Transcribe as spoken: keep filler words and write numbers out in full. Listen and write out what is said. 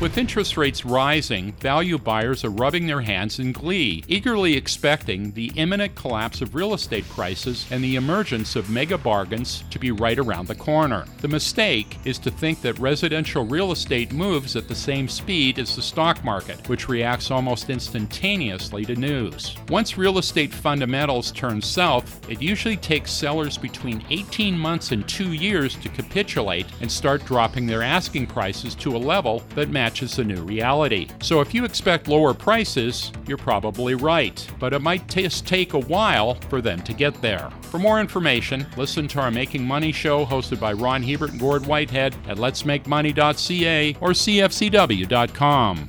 With interest rates rising, value buyers are rubbing their hands in glee, eagerly expecting the imminent collapse of real estate prices and the emergence of mega bargains to be right around the corner. The mistake is to think that residential real estate moves at the same speed as the stock market, which reacts almost instantaneously to news. Once real estate fundamentals turn south, it usually takes sellers between eighteen months and two years to capitulate and start dropping their asking prices to a level that matches is the new reality. So if you expect lower prices, you're probably right, but it might t- take a while for them to get there. For more information, listen to our Making Money show hosted by Ron Hebert and Gord Whitehead at lets make money dot c a or c f c w dot com.